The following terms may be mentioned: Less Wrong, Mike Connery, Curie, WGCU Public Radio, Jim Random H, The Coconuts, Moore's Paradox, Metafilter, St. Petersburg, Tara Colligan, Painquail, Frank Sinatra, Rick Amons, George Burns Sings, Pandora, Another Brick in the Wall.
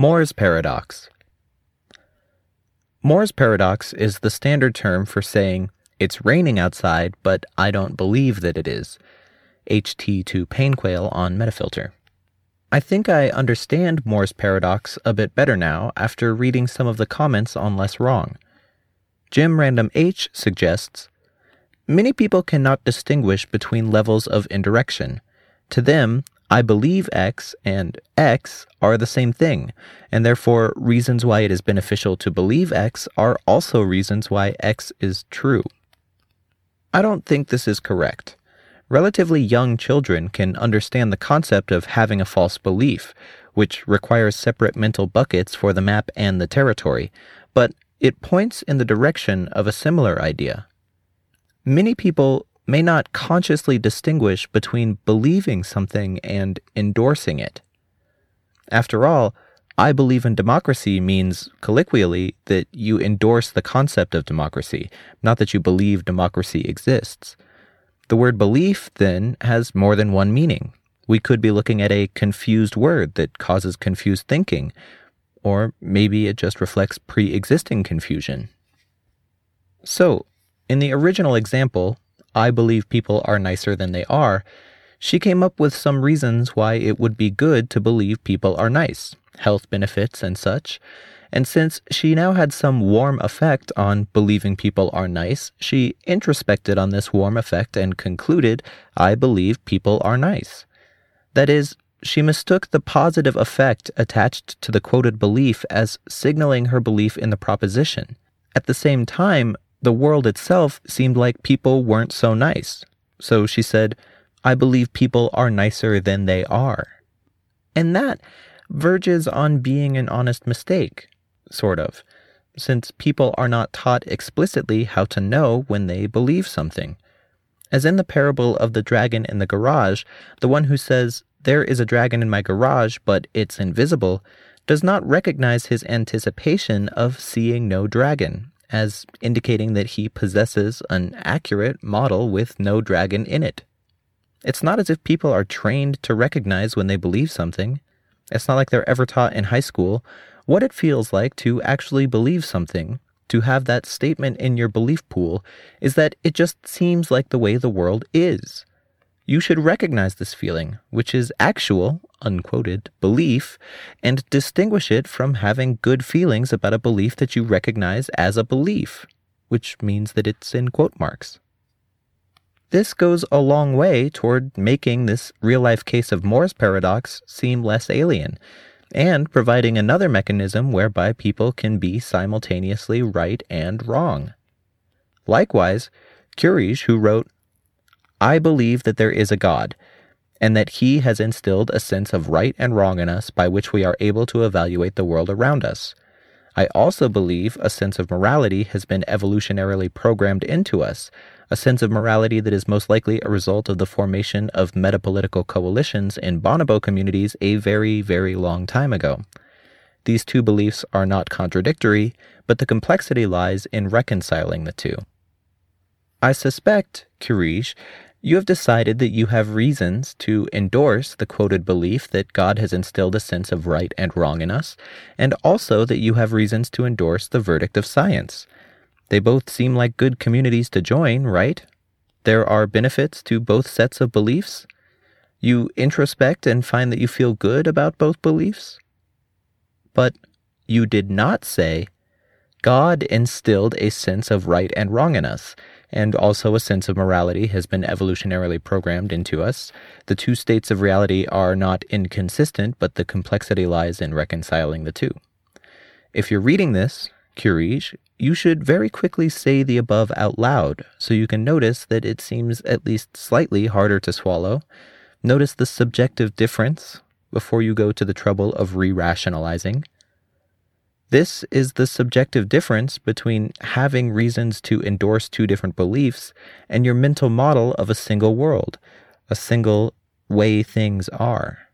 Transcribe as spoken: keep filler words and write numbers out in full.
Moore's Paradox. Moore's Paradox is the standard term for saying, it's raining outside, but I don't believe that it is. H T to Painquail on Metafilter. I think I understand Moore's Paradox a bit better now after reading some of the comments on Less Wrong. Jim Random H suggests, many people cannot distinguish between levels of indirection. To them, I believe X and X are the same thing, and therefore reasons why it is beneficial to believe X are also reasons why X is true. I don't think this is correct. Relatively young children can understand the concept of having a false belief, which requires separate mental buckets for the map and the territory, but it points in the direction of a similar idea. Many people may not consciously distinguish between believing something and endorsing it. After all, I believe in democracy means, colloquially, that you endorse the concept of democracy, not that you believe democracy exists. The word belief, then, has more than one meaning. We could be looking at a confused word that causes confused thinking, or maybe it just reflects pre-existing confusion. So, in the original example, I believe people are nicer than they are, she came up with some reasons why it would be good to believe people are nice, health benefits and such, and since she now had some warm effect on believing people are nice, she introspected on this warm effect and concluded, I believe people are nice. That is, she mistook the positive effect attached to the quoted belief as signaling her belief in the proposition. At the same time, the world itself seemed like people weren't so nice. So she said, I believe people are nicer than they are. And that verges on being an honest mistake, sort of, since people are not taught explicitly how to know when they believe something. As in the parable of the dragon in the garage, the one who says, there is a dragon in my garage, but it's invisible, does not recognize his anticipation of seeing no dragon, as indicating that he possesses an accurate model with no dragon in it. It's not as if people are trained to recognize when they believe something. It's not like they're ever taught in high school what it feels like to actually believe something. To have that statement in your belief pool is that it just seems like the way the world is. You should recognize this feeling, which is actual, unquoted, belief, and distinguish it from having good feelings about a belief that you recognize as a belief, which means that it's in quote marks. This goes a long way toward making this real-life case of Moore's paradox seem less alien, and providing another mechanism whereby people can be simultaneously right and wrong. Likewise, Curie's, who wrote, I believe that there is a God, and that he has instilled a sense of right and wrong in us by which we are able to evaluate the world around us. I also believe a sense of morality has been evolutionarily programmed into us, a sense of morality that is most likely a result of the formation of metapolitical coalitions in bonobo communities a very, very long time ago. These two beliefs are not contradictory, but the complexity lies in reconciling the two. I suspect, Curie, you have decided that you have reasons to endorse the quoted belief that God has instilled a sense of right and wrong in us, and also that you have reasons to endorse the verdict of science. They both seem like good communities to join, right? There are benefits to both sets of beliefs. You introspect and find that you feel good about both beliefs. But you did not say, God instilled a sense of right and wrong in us, and also a sense of morality has been evolutionarily programmed into us. The two states of reality are not inconsistent, but the complexity lies in reconciling the two. If you're reading this, Curie, you should very quickly say the above out loud, so you can notice that it seems at least slightly harder to swallow. Notice the subjective difference before you go to the trouble of re-rationalizing. This is the subjective difference between having reasons to endorse two different beliefs and your mental model of a single world, a single way things are.